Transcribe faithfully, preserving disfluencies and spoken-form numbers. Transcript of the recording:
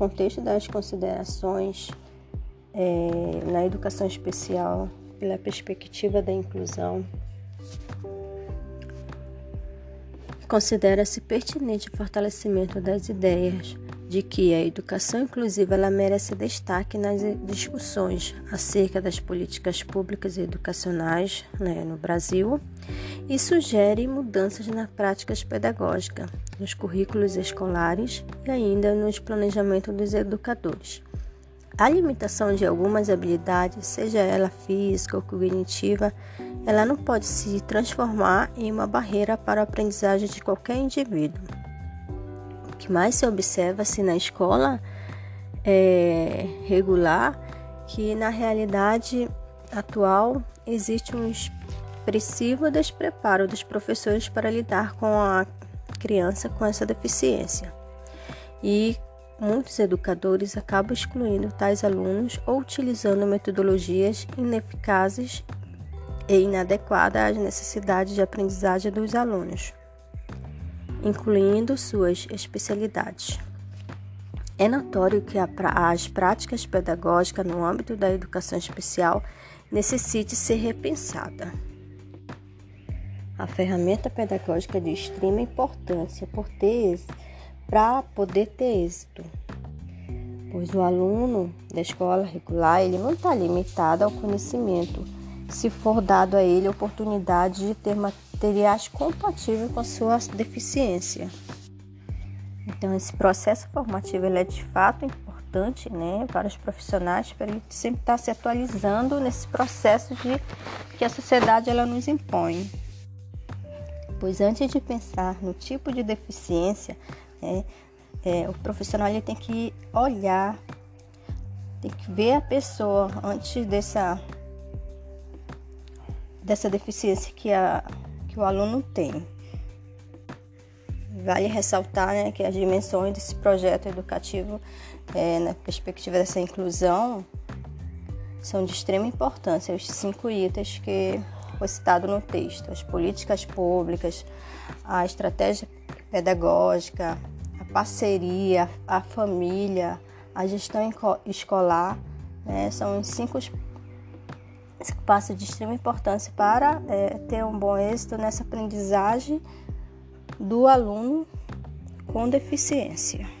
contexto das considerações é, na educação especial, pela perspectiva da inclusão, considera-se pertinente o fortalecimento das ideias de que a educação inclusiva ela merece destaque nas discussões acerca das políticas públicas e educacionais, né, no Brasil, e sugere mudanças na prática pedagógica, nos currículos escolares e ainda nos planejamentos dos educadores. A limitação de algumas habilidades, seja ela física ou cognitiva, ela não pode se transformar em uma barreira para a aprendizagem de qualquer indivíduo. O que mais se observa-se na escola é regular que, na realidade atual, existe um expressivo despreparo dos professores para lidar com a criança com essa deficiência. E muitos educadores acabam excluindo tais alunos ou utilizando metodologias ineficazes e inadequada às necessidades de aprendizagem dos alunos, incluindo suas especialidades. É notório que as práticas pedagógicas no âmbito da educação especial necessitem ser repensada. A ferramenta pedagógica é de extrema importância para poder ter êxito, pois o aluno da escola regular ele não está limitado ao conhecimento, se for dado a ele a oportunidade de ter materiais compatíveis com a sua deficiência. Então, esse processo formativo ele é de fato importante, né, para os profissionais, para ele sempre estar se atualizando nesse processo de, que a sociedade ela nos impõe. Pois antes de pensar no tipo de deficiência, né, é, o profissional ele tem que olhar, tem que ver a pessoa antes dessa... dessa deficiência que, a, que o aluno tem. Vale ressaltar, né, que as dimensões desse projeto educativo, é, na perspectiva dessa inclusão, são de extrema importância, os cinco itens que foi citado no texto: as políticas públicas, a estratégia pedagógica, a parceria, a família, a gestão escolar, né, são os cinco Esse passo de extrema importância para é, ter um bom êxito nessa aprendizagem do aluno com deficiência.